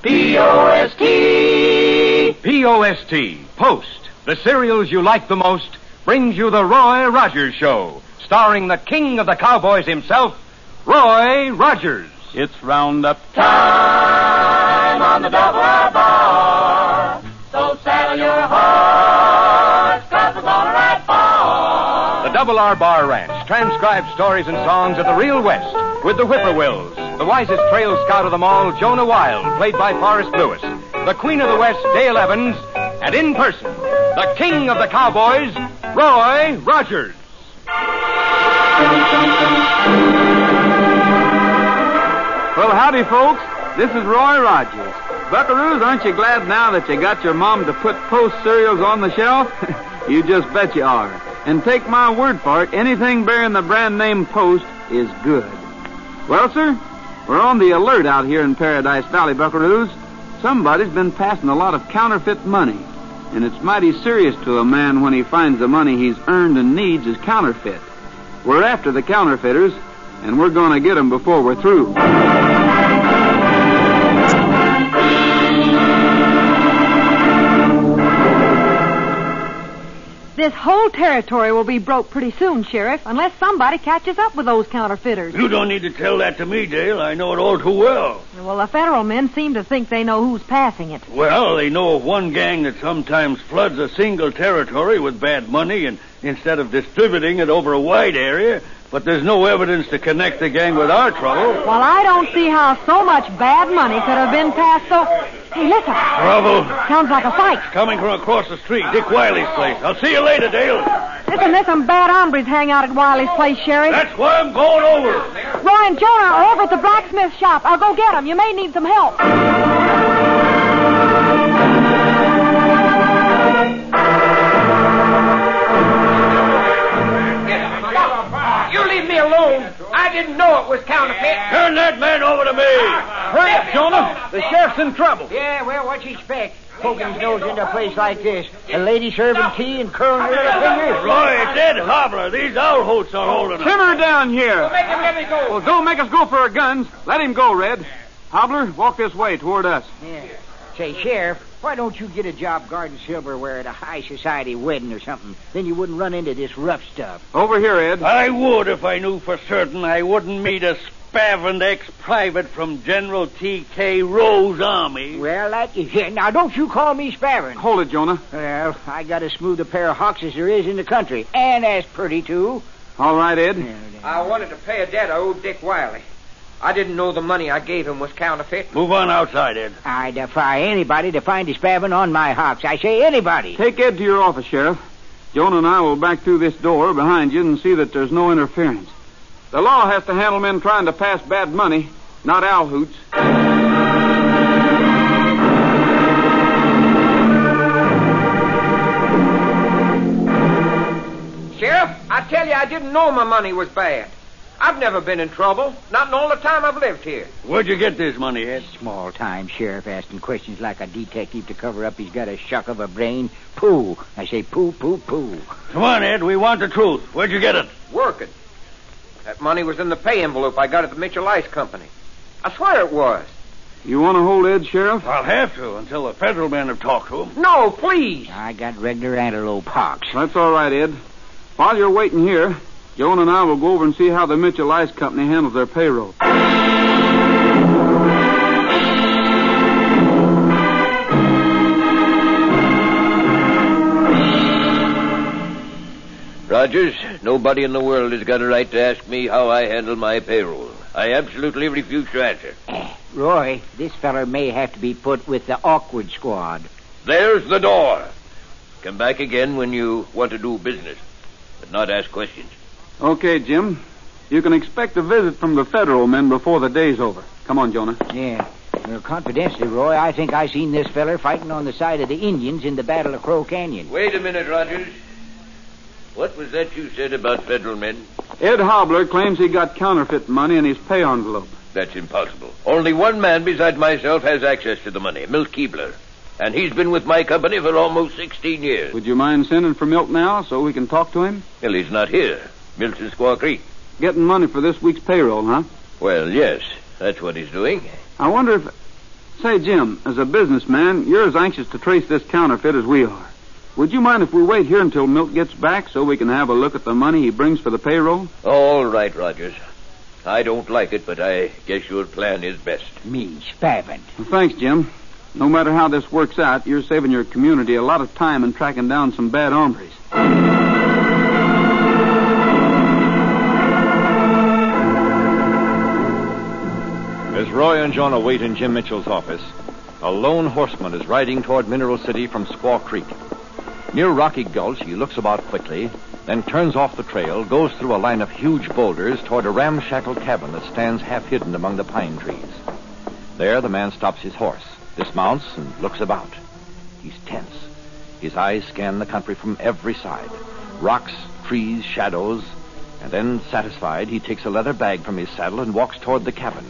P.O.S.T. P.O.S.T. Post, the cereals you like the most, brings you the Roy Rogers Show, starring the king of the cowboys himself, Roy Rogers. It's roundup time on the Double R Bar. So saddle your horse, 'cause we're gonna ride far. The Double R Bar Ranch transcribes stories and songs of the real West with the Whippoorwills, the wisest trail scout of them all, Jonah Wilde, played by Forrest Lewis, the Queen of the West, Dale Evans, and in person, the king of the cowboys, Roy Rogers. Well, howdy, folks. This is Roy Rogers. Buckaroos, aren't you glad now that you got your mom to put Post cereals on the shelf? You just bet you are. And take my word for it, anything bearing the brand name Post is good. Well, sir, we're on the alert out here in Paradise Valley, Buckaroos. Somebody's been passing a lot of counterfeit money, and it's mighty serious to a man when he finds the money he's earned and needs is counterfeit. We're after the counterfeiters, and we're going to get them before we're through. This whole territory will be broke pretty soon, Sheriff, unless somebody catches up with those counterfeiters. You don't need to tell that to me, Dale. I know it all too well. Well, the federal men seem to think they know who's passing it. Well, they know of one gang that sometimes floods a single territory with bad money, and instead of distributing it over a wide area, but there's no evidence to connect the gang with our trouble. Well, I don't see how so much bad money could have been passed Hey, listen. Trouble. Sounds like a fight. It's coming from across the street, Dick Wiley's place. I'll see you later, Dale. Listen, there's some bad hombres hang out at Wiley's place, Sheriff. That's why I'm going over. Roy and Jonah are over at the blacksmith shop. I'll go get them. You may need some help. I didn't know it was counterfeit. Turn that man over to me. Hurry up, Jonah. The sheriff's in trouble. Yeah, well, what'd you expect? Poking his nose into a place like this. A lady serving tea and curling her fingers. Roy, it's Ed Hobler. These owl hoots are holding us. Simmer down here. Well, make him let me go. Well, don't make us go for our guns. Let him go, Red. Hobler, walk this way toward us. Yeah. Say, Sheriff, why don't you get a job guarding silverware at a high society wedding or something? Then you wouldn't run into this rough stuff. Over here, Ed. I would if I knew for certain I wouldn't meet a spavined ex-private from General T.K. Rowe's army. Well, that you can. Now, don't you call me spavined. Hold it, Jonah. Well, I got as smooth a pair of hawks as there is in the country. And as pretty, too. All right, Ed. I wanted to pay a debt I owed Dick Wiley. I didn't know the money I gave him was counterfeit. Move on outside, Ed. I defy anybody to find his spaven on my hocks. I say anybody. Take Ed to your office, Sheriff. Jonah and I will back through this door behind you and see that there's no interference. The law has to handle men trying to pass bad money, not owl hoots. Sheriff, I tell you, I didn't know my money was bad. I've never been in trouble, not in all the time I've lived here. Where'd you get this money, Ed? Small time sheriff asking questions like a detective to cover up he's got a shock of a brain. Pooh. I say pooh, pooh, pooh. Come on, Ed, we want the truth. Where'd you get it? Working. That money was in the pay envelope I got at the Mitchell Ice Company. I swear it was. You want to hold Ed, Sheriff? I'll have to until the federal men have talked to him. No, please. I got regular antelope hawks. That's all right, Ed. While you're waiting here, Joan and I will go over and see how the Mitchell Ice Company handles their payroll. Rogers, nobody in the world has got a right to ask me how I handle my payroll. I absolutely refuse to answer. Roy, this feller may have to be put with the awkward squad. There's the door. Come back again when you want to do business, but not ask questions. Okay, Jim. You can expect a visit from the federal men before the day's over. Come on, Jonah. Yeah. Well, confidentially, Roy, I think I seen this feller fighting on the side of the Indians in the Battle of Crow Canyon. Wait a minute, Rogers. What was that you said about federal men? Ed Hobler claims he got counterfeit money in his pay envelope. That's impossible. Only one man besides myself has access to the money, Milt Keebler. And he's been with my company for almost 16 years. Would you mind sending for Milt now so we can talk to him? Well, he's not here. Milton Squaw Creek. Getting money for this week's payroll, huh? Well, yes. That's what he's doing. I wonder if... Say, Jim, as a businessman, you're as anxious to trace this counterfeit as we are. Would you mind if we wait here until Milt gets back so we can have a look at the money he brings for the payroll? All right, Rogers. I don't like it, but I guess your plan is best. Me spavined. Well, thanks, Jim. No matter how this works out, you're saving your community a lot of time and tracking down some bad hombres. As Roy and Jonah wait in Jim Mitchell's office, a lone horseman is riding toward Mineral City from Squaw Creek. Near Rocky Gulch, he looks about quickly, then turns off the trail, goes through a line of huge boulders toward a ramshackle cabin that stands half hidden among the pine trees. There, the man stops his horse, dismounts, and looks about. He's tense. His eyes scan the country from every side. Rocks, trees, shadows. And then, satisfied, he takes a leather bag from his saddle and walks toward the cabin.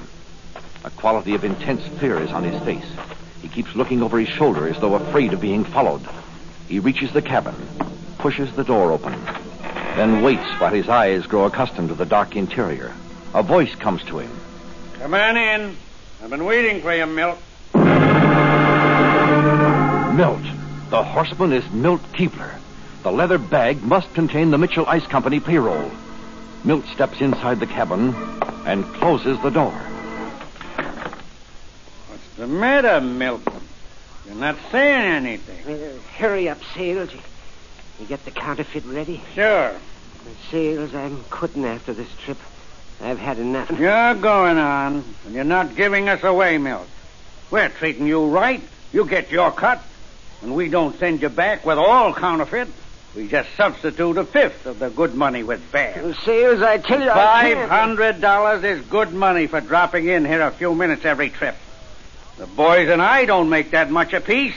A quality of intense fear is on his face. He keeps looking over his shoulder as though afraid of being followed. He reaches the cabin, pushes the door open, then waits while his eyes grow accustomed to the dark interior. A voice comes to him. Come on in. I've been waiting for you, Milt. Milt. The horseman is Milt Keebler. The leather bag must contain the Mitchell Ice Company payroll. Milt steps inside the cabin and closes the door. What's the matter, Milt? You're not saying anything. Hurry up, Sayles. You get the counterfeit ready? Sure. Sayles, I'm quitting after this trip. I've had enough. You're going on, and you're not giving us away, Milt. We're treating you right. You get your cut, and we don't send you back with all counterfeit. We just substitute a fifth of the good money with bad. Well, Sayles, I tell you, $500 is good money for dropping in here a few minutes every trip. The boys and I don't make that much apiece.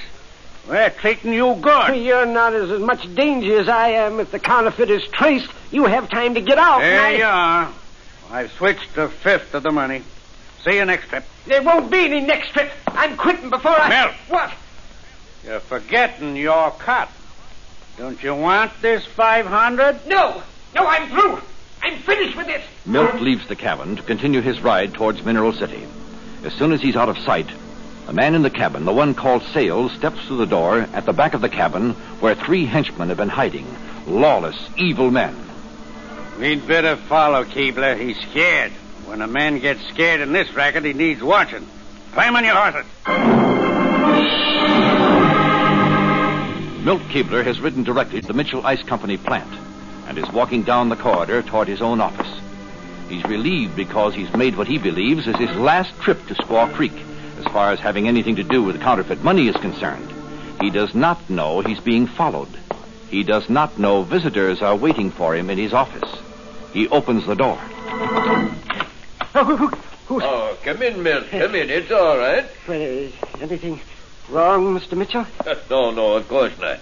We're treating you good. You're not as much danger as I am. If the counterfeit is traced, you have time to get out. There you are. I've switched a fifth of the money. See you next trip. There won't be any next trip. I'm quitting before I... Milt! What? You're forgetting your cut. Don't you want this $500? No. No, I'm through. I'm finished with this. Milt leaves the cabin to continue his ride towards Mineral City. As soon as he's out of sight... The man in the cabin, the one called Sayles, steps through the door at the back of the cabin where three henchmen have been hiding. Lawless, evil men. We'd better follow Keebler. He's scared. When a man gets scared in this racket, he needs watching. Climb on your horses. Milt Keebler has ridden directly to the Mitchell Ice Company plant and is walking down the corridor toward his own office. He's relieved because he's made what he believes is his last trip to Squaw Creek. As far as having anything to do with counterfeit money is concerned. He does not know he's being followed. He does not know visitors are waiting for him in his office. He opens the door. Oh, come in, Milt. Come in. It's all right. Anything wrong, Mr. Mitchell? No, of course not.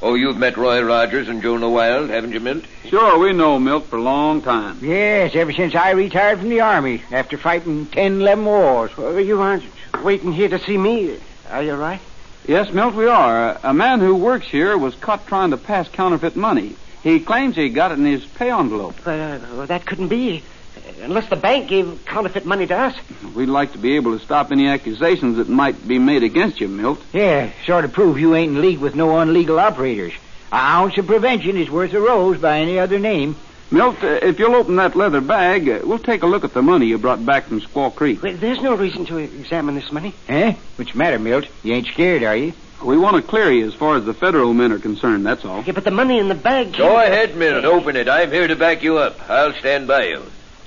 Oh, you've met Roy Rogers and Jonah Wilde, haven't you, Milt? Sure, we know Milt for a long time. Yes, ever since I retired from the Army after fighting 11 wars. Well, you aren't waiting here to see me, are you, Roy? Yes, Milt, we are. A man who works here was caught trying to pass counterfeit money. He claims he got it in his pay envelope. Well, that couldn't be, unless the bank gave counterfeit money to us. We'd like to be able to stop any accusations that might be made against you, Milt. Yeah, sure to prove you ain't in league with no illegal operators. An ounce of prevention is worth a rose by any other name. Milt, if you'll open that leather bag, we'll take a look at the money you brought back from Squaw Creek. Well, there's no reason to examine this money. Eh? What's the matter, Milt? You ain't scared, are you? We want to clear you as far as the federal men are concerned, that's all. Yeah, but the money in the bag... Go ahead, Milt. Open it. I'm here to back you up. I'll stand by you.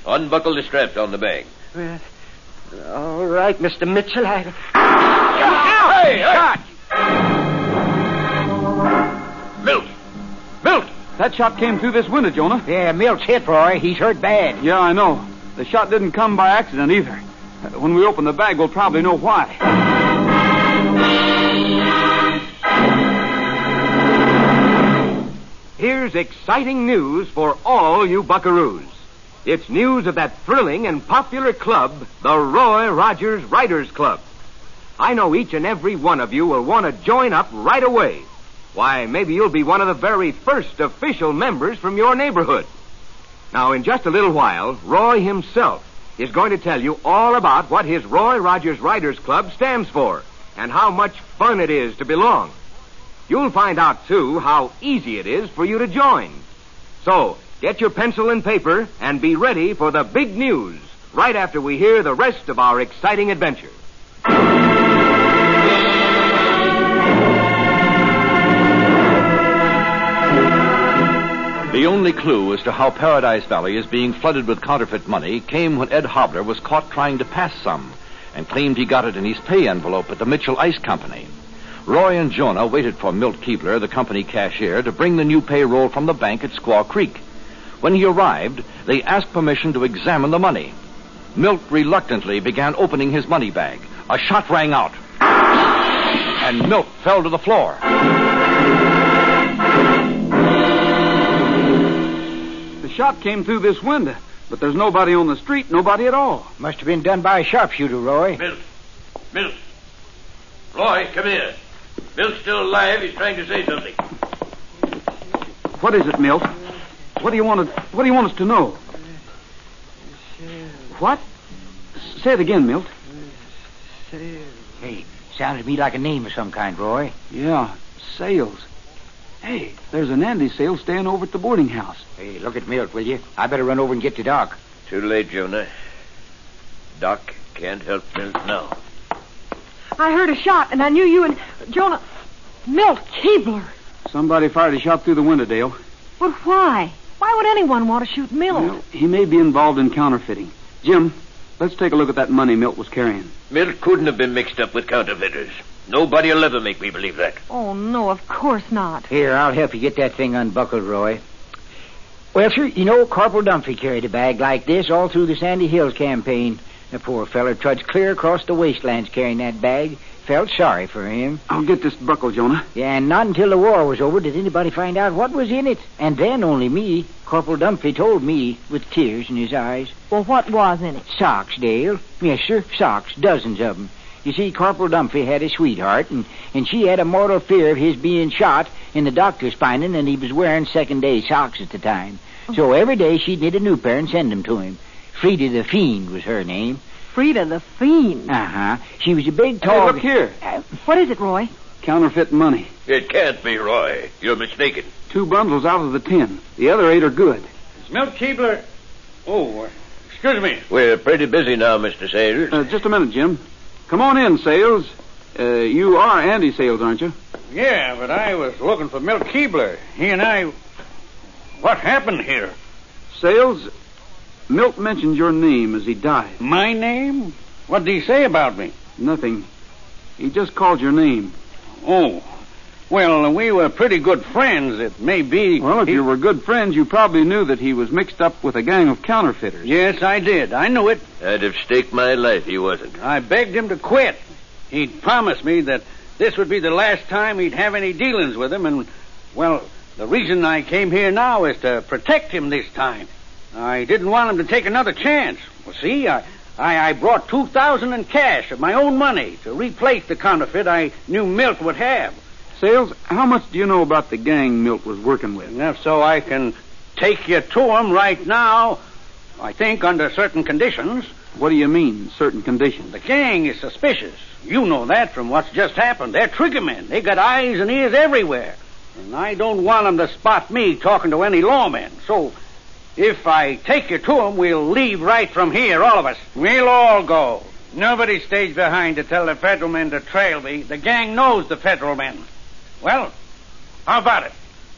Unbuckle the straps on the bag. Well, all right, Mr. Mitchell, I... Hey! Milt! That shot came through this window, Jonah. Yeah, Milt's hit, Roy. He's hurt bad. Yeah, I know. The shot didn't come by accident, either. When we open the bag, we'll probably know why. Here's exciting news for all you buckaroos. It's news of that thrilling and popular club, the Roy Rogers Riders Club. I know each and every one of you will want to join up right away. Why, maybe you'll be one of the very first official members from your neighborhood. Now, in just a little while, Roy himself is going to tell you all about what his Roy Rogers Riders Club stands for and how much fun it is to belong. You'll find out, too, how easy it is for you to join. So, get your pencil and paper and be ready for the big news right after we hear the rest of our exciting adventure. The only clue as to how Paradise Valley is being flooded with counterfeit money came when Ed Hobler was caught trying to pass some and claimed he got it in his pay envelope at the Mitchell Ice Company. Roy and Jonah waited for Milt Keebler, the company cashier, to bring the new payroll from the bank at Squaw Creek. When he arrived, they asked permission to examine the money. Milt reluctantly began opening his money bag. A shot rang out, and Milt fell to the floor. The shot came through this window, but there's nobody on the street, nobody at all. Must have been done by a sharpshooter, Roy. Milt. Roy, come here. Milt's still alive. He's trying to say something. What is it, Milt? What do you want us to know? What? Say it again, Milt. Hey, sounded to me like a name of some kind, Roy. Yeah, Sayles. Hey, there's an Andy Sayles staying over at the boarding house. Hey, look at Milt, will you? I better run over and get to Doc. Too late, Jonah. Doc can't help Milt now. I heard a shot, and I knew you and Jonah... Milt Keebler. Somebody fired a shot through the window, Dale. But why? Why would anyone want to shoot Milt? Well, he may be involved in counterfeiting. Jim, let's take a look at that money Milt was carrying. Milt couldn't have been mixed up with counterfeiters. Nobody will ever make me believe that. Oh, no, of course not. Here, I'll help you get that thing unbuckled, Roy. Well, sir, you know, Corporal Dumphy carried a bag like this all through the Sandy Hills campaign. The poor feller trudged clear across the wastelands carrying that bag. Felt sorry for him. I'll get this buckle, Jonah. Yeah, and not until the war was over did anybody find out what was in it. And then only me. Corporal Dumphy told me with tears in his eyes. Well, what was in it? Socks, Dale. Yes, sir, socks. Dozens of them. You see, Corporal Dumphy had a sweetheart, and she had a mortal fear of his being shot and the doctor's finding that he was wearing second-day socks at the time. Oh. So every day she'd knit a new pair and send them to him. Frieda the Fiend was her name. Frieda the Fiend? Uh-huh. She was a big, tall... Hey, look here. What is it, Roy? Counterfeit money. It can't be, Roy. You're mistaken. 2 bundles out of the 10. The other 8 are good. Is Milt Keebler... Oh, excuse me. We're pretty busy now, Mr. Sayles. Just a minute, Jim. Come on in, Sayles. You are Andy Sayles, aren't you? Yeah, but I was looking for Milt Keebler. He and I... What happened here? Sayles... Milt mentioned your name as he died. My name? What did he say about me? Nothing. He just called your name. Oh. Well, we were pretty good friends, it may be. Well, if you were good friends, you probably knew that he was mixed up with a gang of counterfeiters. Yes, I did. I knew it. I'd have staked my life he wasn't. I begged him to quit. He'd promised me that this would be the last time he'd have any dealings with him, and, well, the reason I came here now is to protect him this time. I didn't want him to take another chance. Well, see, I brought $2,000 in cash of my own money to replace the counterfeit I knew Milt would have. Sayles, how much do you know about the gang Milt was working with? Enough so I can take you to him right now, I think, under certain conditions. What do you mean, certain conditions? The gang is suspicious. You know that from what's just happened. They're trigger men. They got eyes and ears everywhere. And I don't want them to spot me talking to any lawmen, so... If I take you to him, we'll leave right from here, all of us. We'll all go. Nobody stays behind to tell the federal men to trail me. The gang knows the federal men. Well, how about it?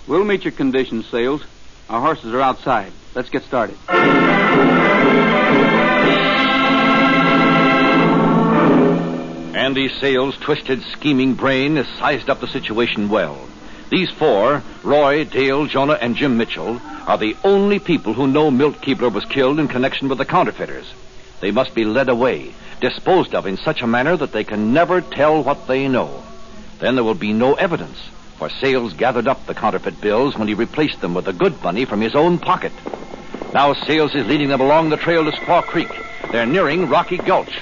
We'll meet your conditions, Sayles. Our horses are outside. Let's get started. Andy Sayles' twisted, scheming brain has sized up the situation well. These 4, Roy, Dale, Jonah, and Jim Mitchell, are the only people who know Milt Keebler was killed in connection with the counterfeiters. They must be led away, disposed of in such a manner that they can never tell what they know. Then there will be no evidence, for Sayles gathered up the counterfeit bills when he replaced them with the good money from his own pocket. Now Sayles is leading them along the trail to Squaw Creek. They're nearing Rocky Gulch.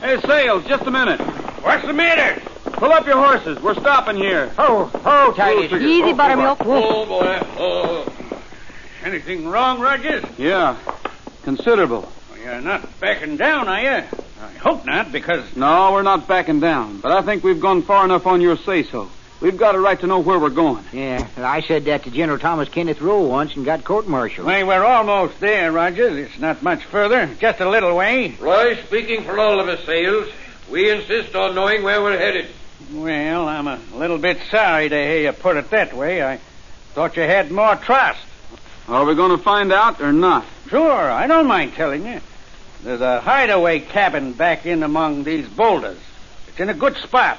Hey, Sayles, just a minute. What's the matter? Pull up your horses. We're stopping here. Oh, tight. Easy, Buttermilk. Oh, boy. Anything wrong, Rogers? Yeah, considerable. You're not backing down, are you? I hope not, because... No, we're not backing down, but I think we've gone far enough on your say-so. We've got a right to know where we're going. Yeah, I said that to General Thomas Kenneth Rowe once and got court-martialed. Well, we're almost there, Rogers. It's not much further, just a little way. Roy, speaking for all of us, Sayles, we insist on knowing where we're headed. Well, I'm a little bit sorry to hear you put it that way. I thought you had more trust. Are we going to find out or not? Sure, I don't mind telling you. There's a hideaway cabin back in among these boulders. It's in a good spot,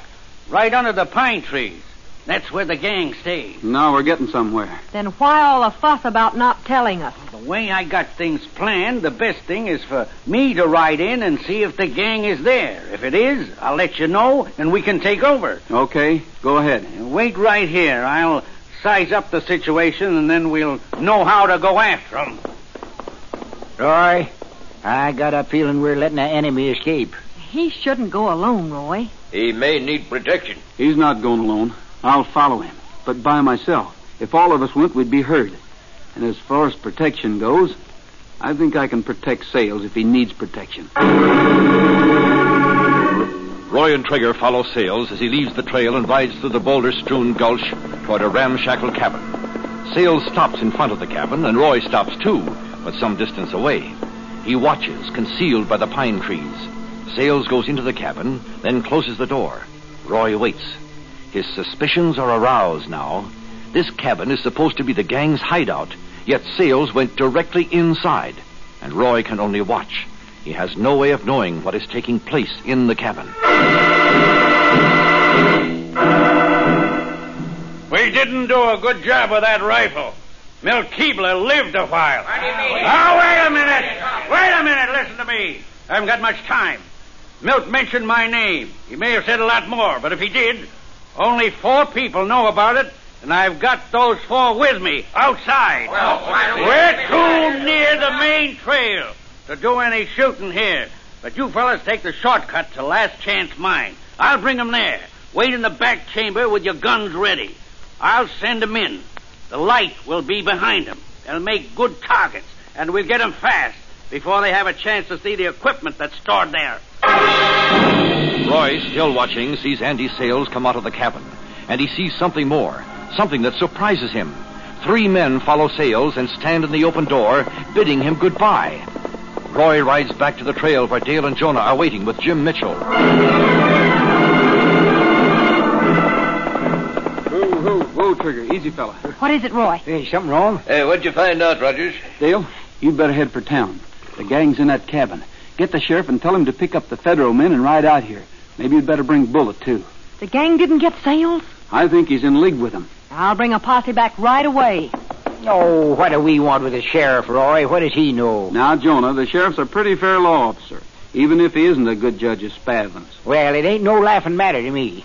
right under the pine trees. That's where the gang stays. Now we're getting somewhere. Then why all the fuss about not telling us? The way I got things planned, the best thing is for me to ride in and see if the gang is there. If it is, I'll let you know, and we can take over. Okay, go ahead. Wait right here. I'll size up the situation, and then we'll know how to go after them. Roy, I got a feeling we're letting the enemy escape. He shouldn't go alone, Roy. He may need protection. He's not going alone. I'll follow him, but by myself. If all of us went, we'd be heard. And as far as protection goes, I think I can protect Sayles if he needs protection. Roy and Trigger follow Sayles as he leaves the trail and rides through the boulder-strewn gulch toward a ramshackle cabin. Sayles stops in front of the cabin, and Roy stops too, but some distance away. He watches, concealed by the pine trees. Sayles goes into the cabin, then closes the door. Roy waits. His suspicions are aroused now. This cabin is supposed to be the gang's hideout, yet Sayles went directly inside, and Roy can only watch. He has no way of knowing what is taking place in the cabin. We didn't do a good job with that rifle. Milt Keebler lived a while. What do you mean? Oh, wait a minute. Listen to me. I haven't got much time. Milt mentioned my name. He may have said a lot more, but if he did... Only 4 people know about it, and I've got those 4 with me, outside. Well, we're too near the main trail to do any shooting here. But you fellas take the shortcut to Last Chance Mine. I'll bring them there. Wait in the back chamber with your guns ready. I'll send them in. The light will be behind them. They'll make good targets, and we'll get them fast before they have a chance to see the equipment that's stored there. Roy, still watching, sees Andy Sayles come out of the cabin. And he sees something more, something that surprises him. 3 men follow Sayles and stand in the open door, bidding him goodbye. Roy rides back to the trail where Dale and Jonah are waiting with Jim Mitchell. Whoa, Trigger. Easy, fella. What is it, Roy? Hey, something wrong? Hey, what'd you find out, Rogers? Dale, you'd better head for town. The gang's in that cabin. Get the sheriff and tell him to pick up the federal men and ride out here. Maybe you'd better bring Bullet, too. The gang didn't get Sayles? I think he's in league with them. I'll bring a posse back right away. Oh, what do we want with the sheriff, Roy? What does he know? Now, Jonah, the sheriff's a pretty fair law officer, even if he isn't a good judge of spavins. Well, it ain't no laughing matter to me.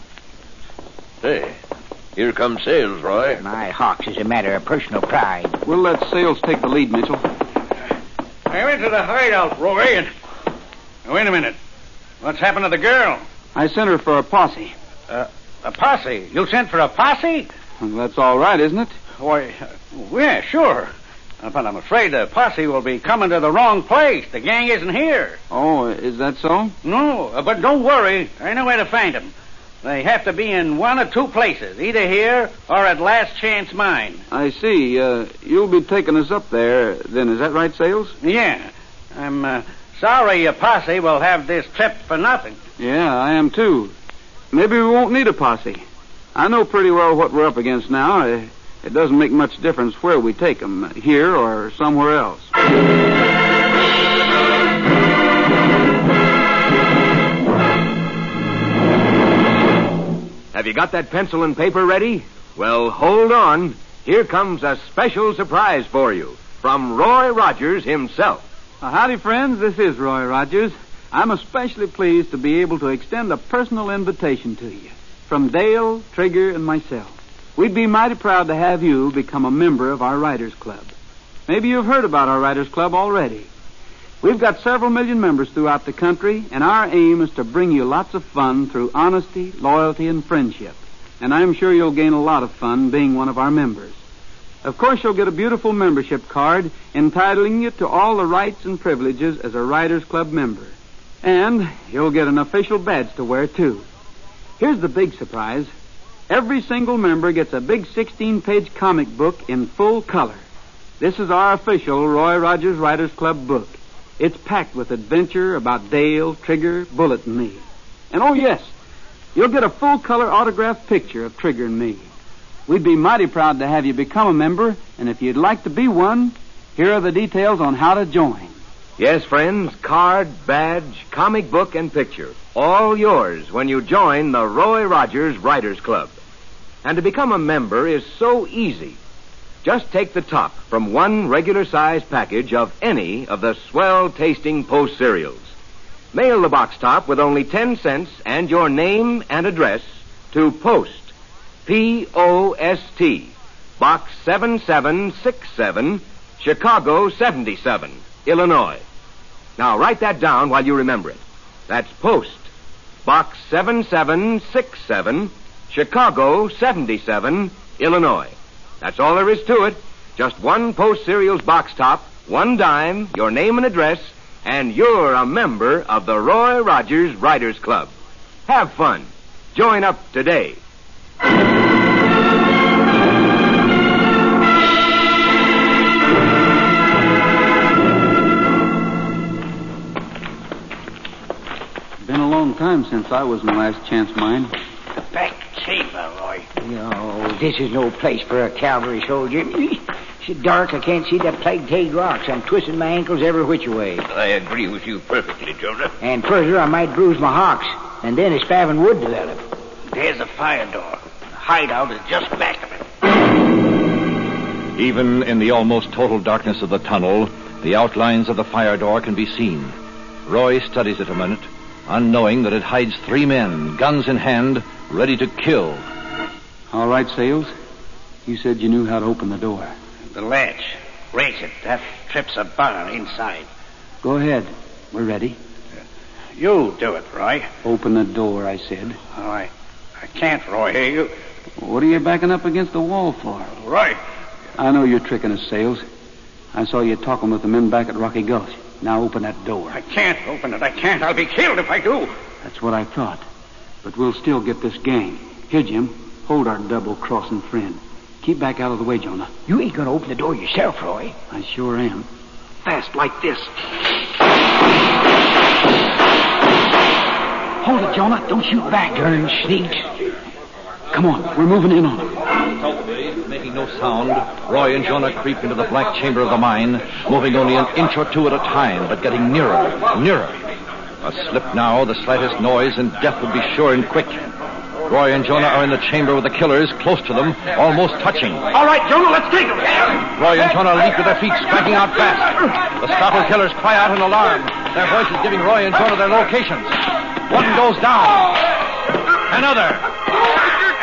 Hey, here comes Sayles, Roy. My hawks is a matter of personal pride. We'll let Sayles take the lead, Mitchell. I'm into the hideout, Roy, and... Wait a minute. What's happened to the girl? I sent her for a posse. A posse? You sent for a posse? Well, that's all right, isn't it? Why, yeah, sure. But I'm afraid the posse will be coming to the wrong place. The gang isn't here. Oh, is that so? No, but don't worry. I know where to find them. They have to be in one or two places, either here or at Last Chance Mine. I see. You'll be taking us up there, then. Is that right, Sayles? Yeah. I'm... Sorry your posse will have this trip for nothing. Yeah, I am too. Maybe we won't need a posse. I know pretty well what we're up against now. It doesn't make much difference where we take them, here or somewhere else. Have you got that pencil and paper ready? Well, hold on. Here comes a special surprise for you from Roy Rogers himself. Howdy, friends. This is Roy Rogers. I'm especially pleased to be able to extend a personal invitation to you from Dale, Trigger, and myself. We'd be mighty proud to have you become a member of our Riders Club. Maybe you've heard about our Riders Club already. We've got several million members throughout the country, and our aim is to bring you lots of fun through honesty, loyalty, and friendship. And I'm sure you'll gain a lot of fun being one of our members. Of course, you'll get a beautiful membership card entitling you to all the rights and privileges as a Riders Club member. And you'll get an official badge to wear, too. Here's the big surprise. Every single member gets a big 16-page comic book in full color. This is our official Roy Rogers Riders Club book. It's packed with adventure about Dale, Trigger, Bullet, and me. And, oh, yes, you'll get a full-color autographed picture of Trigger and me. We'd be mighty proud to have you become a member, and if you'd like to be one, here are the details on how to join. Yes, friends, card, badge, comic book, and picture. All yours when you join the Roy Rogers Riders Club. And to become a member is so easy. Just take the top from one regular-sized package of any of the swell-tasting Post cereals. Mail the box top with only 10 cents and your name and address to Post, P-O-S-T, Box 7767, Chicago 77, Illinois. Now, write that down while you remember it. That's Post, Box 7767, Chicago 77, Illinois. That's all there is to it. Just one Post Cereals box top, $1, your name and address, and you're a member of the Roy Rogers Riders Club. Have fun. Join up today. Time since I was in the Last Chance Mine. The back chamber, Roy. No, this is no place for a cavalry soldier. It's dark, I can't see the plague-tagged rocks. I'm twisting my ankles every which way. I agree with you perfectly, Jonah. And further, I might bruise my hocks, and then a spavin would develop. There's a fire door. The hideout is just back of it. Even in the almost total darkness of the tunnel, the outlines of the fire door can be seen. Roy studies it a minute, unknowing that it hides three men, guns in hand, ready to kill. All right, Sayles. You said you knew how to open the door. The latch. Raise it. That trips a bar inside. Go ahead. We're ready. You do it, Roy. Open the door, I said. Oh, I can't, Roy. Hey, you. What are you backing up against the wall for? Roy. I know you're tricking us, Sayles. I saw you talking with the men back at Rocky Gulch. Now open that door. I can't open it. I can't. I'll be killed if I do. That's what I thought. But we'll still get this gang. Here, Jim, hold our double-crossing friend. Keep back out of the way, Jonah. You ain't gonna open the door yourself, Roy. I sure am. Fast, like this. Hold it, Jonah. Don't shoot back. Darn sneaks. Come on. We're moving in on him. Making no sound, Roy and Jonah creep into the black chamber of the mine, moving only an inch or two at a time, but getting nearer, nearer. A slip now, the slightest noise, and death would be sure and quick. Roy and Jonah are in the chamber with the killers, close to them, almost touching. All right, Jonah, let's take them. Roy and Jonah leap to their feet, striking out fast. The startled killers cry out in alarm, their voices giving Roy and Jonah their locations. One goes down. Another.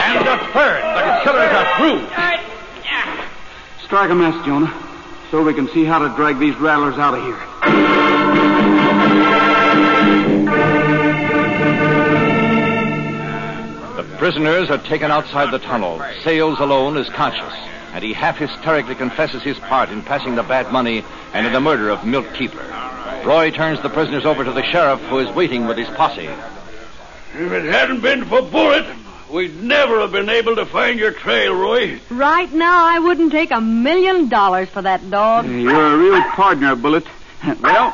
And a third. The killers are through. Strike a match, Jonah, so we can see how to drag these rattlers out of here. The prisoners are taken outside the tunnel. Sayles alone is conscious, and he half hysterically confesses his part in passing the bad money and in the murder of Milt Keebler. Roy turns the prisoners over to the sheriff, who is waiting with his posse. If it hadn't been for Bullet, we'd never have been able to find your trail, Roy. Right now, I wouldn't take $1 million for that dog. You're a real partner, Bullet. Well,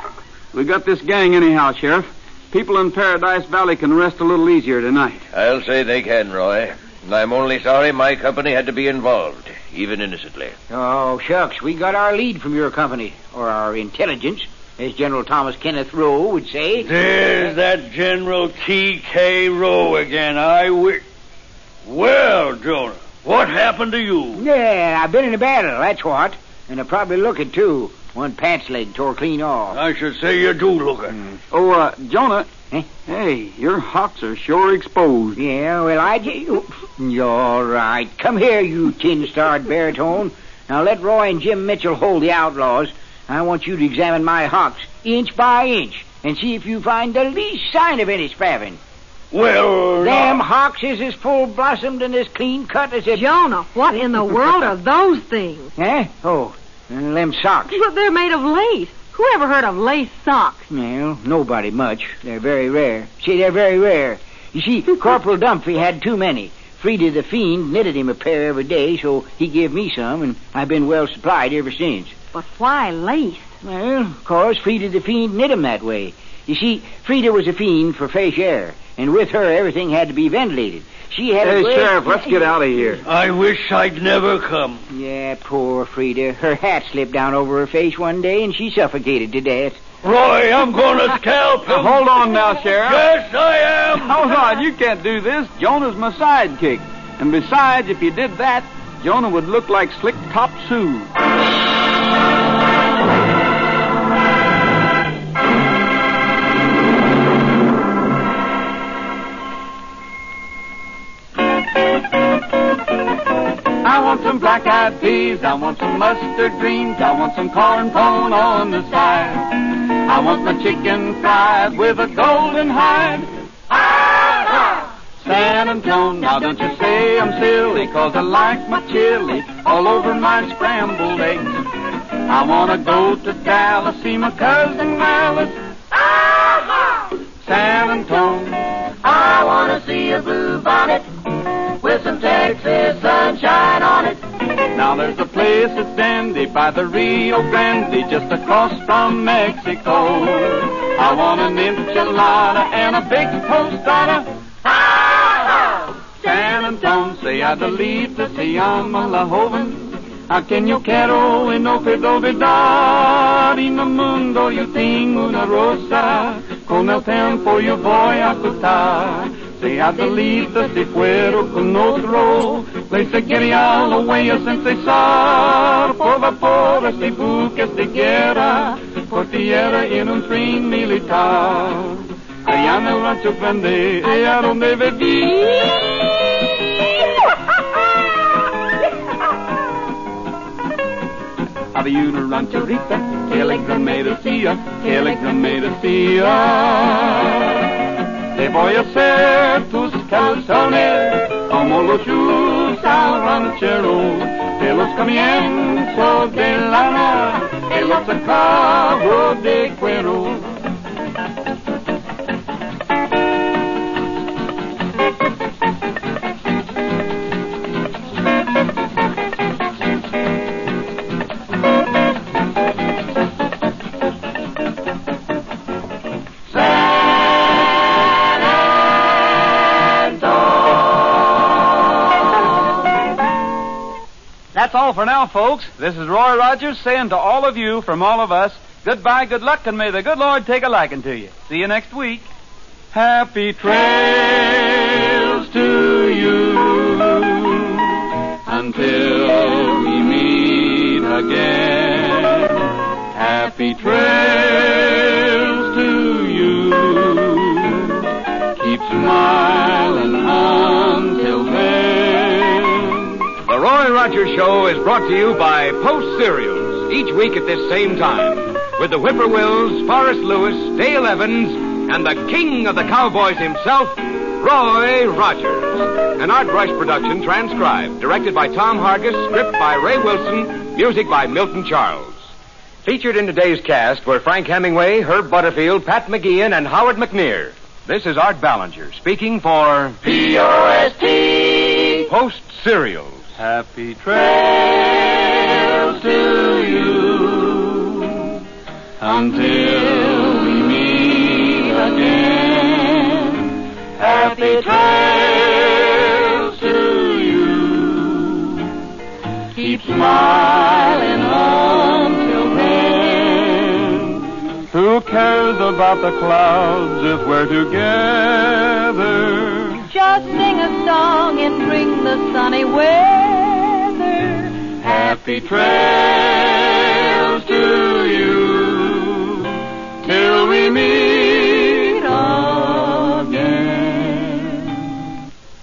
we got this gang anyhow, Sheriff. People in Paradise Valley can rest a little easier tonight. I'll say they can, Roy. And I'm only sorry my company had to be involved, even innocently. Oh, shucks, we got our lead from your company, or our intelligence, as General Thomas Kenneth Rowe would say. There's that General T.K. Rowe again. Well, Jonah, what happened to you? Yeah, I've been in a battle, that's what. And I probably looking, too. One pants leg tore clean off. I should say you do looking. Jonah. Huh? Hey, your hocks are sure exposed. Yeah, well, all right. Come here, you tin-starred baritone. Now let Roy and Jim Mitchell hold the outlaws. I want you to examine my hocks inch by inch and see if you find the least sign of any spabbing. Well... Them hoxies is full blossomed and as clean cut as a... Jonah, what in the world are those things? Eh? Oh, and them socks. But they're made of lace. Who ever heard of lace socks? Well, nobody much. They're very rare. See, they're very rare. You see, Corporal Dumphy had too many. Frieda the Fiend knitted him a pair every day, so he gave me some, and I've been well supplied ever since. But why lace? Well, 'cause Frieda the Fiend knit him that way. You see, Frieda was a fiend for fresh air, and with her everything had to be ventilated. She had a... Hey, Sheriff, let's get out of here. I wish I'd never come. Yeah, poor Frieda. Her hat slipped down over her face one day, and she suffocated to death. Roy, I'm going to scalp him. Now, hold on now, Sheriff. Yes, I am. Hold on, you can't do this. Jonah's my sidekick. And besides, if you did that, Jonah would look like Slick Top Sue. I want some black-eyed peas. I want some mustard greens. I want some corn pone on the side. I want my chicken fried with a golden hide. San Antonio, now don't you say I'm silly, 'cause I like my chili all over my scrambled eggs. I want to go to Dallas, see my cousin Alice. San Antonio, I want to see a blue bonnet with some Texas sunshine on it. Now there's a place at Dandy by the Rio Grande, just across from Mexico. I want an enchilada and a big tostada. San Antonio, Sayadalita, se llama la joven. A quien yo quiero y no puedo olvidar. En el mundo yo tengo una rosa, con el tiempo yo voy a cortar. Sayadalita, si fuero con otro, le seguiría la huella sin cesar. Por favor, si buscas te quiera, por tierra en un tren militar. Allá en el rancho grande, allá donde viví. Había una rancherita, que alegremente decía, que alegremente decía. Te voy a hacer tus calzones como los usa el ranchero. De los comienzos de lana, de los acabos de cuero. That's all for now, folks. This is Roy Rogers saying to all of you, from all of us, goodbye, good luck, and may the good Lord take a liking to you. See you next week. Happy trails to you until we meet again. Happy trails to you. Keep smiling until then. The Roy Rogers Show is brought to you by Post Cereals, each week at this same time, with the Whippoorwills, Forrest Lewis, Dale Evans, and the king of the cowboys himself, Roy Rogers. An Art Rush production transcribed, directed by Tom Hargis, script by Ray Wilson, music by Milton Charles. Featured in today's cast were Frank Hemingway, Herb Butterfield, Pat McGeehan, and Howard McNear. This is Art Ballinger speaking for P.O.S.T. Post Cereals. Happy trails to you until we meet again. Happy trails to you. Keep smiling until then. Who cares about the clouds if we're together? Just sing a song and bring the sunny weather. Happy trails.